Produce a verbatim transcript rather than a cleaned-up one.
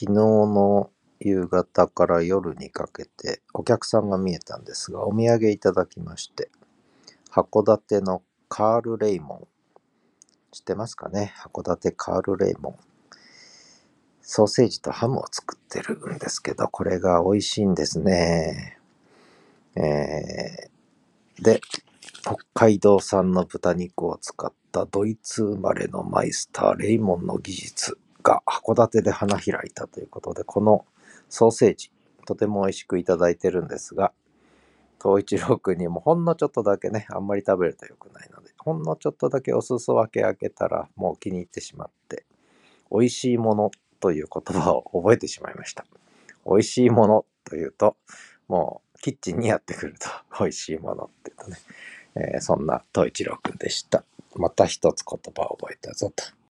昨日の夕方から夜にかけてお客さんが見えたんですが、お土産いただきまして、函館のカールレイモン、知ってますかね。函館カールレイモン、ソーセージとハムを作ってるんですけど、これが美味しいんですね。えー、で、北海道産の豚肉を使ったドイツ生まれのマイスターレイモンの技術が函館で花開いたということで、このソーセージとても美味しくいただいてるんですが、東一郎君にもほんのちょっとだけね、あんまり食べると良くないので、ほんのちょっとだけお裾分け開けたらもう気に入ってしまって、美味しいものという言葉を覚えてしまいました。美味しいものというと、もうキッチンにやってくると美味しいものって言うとね、えー、そんな東一郎君でした。また一つ言葉を覚えたぞと。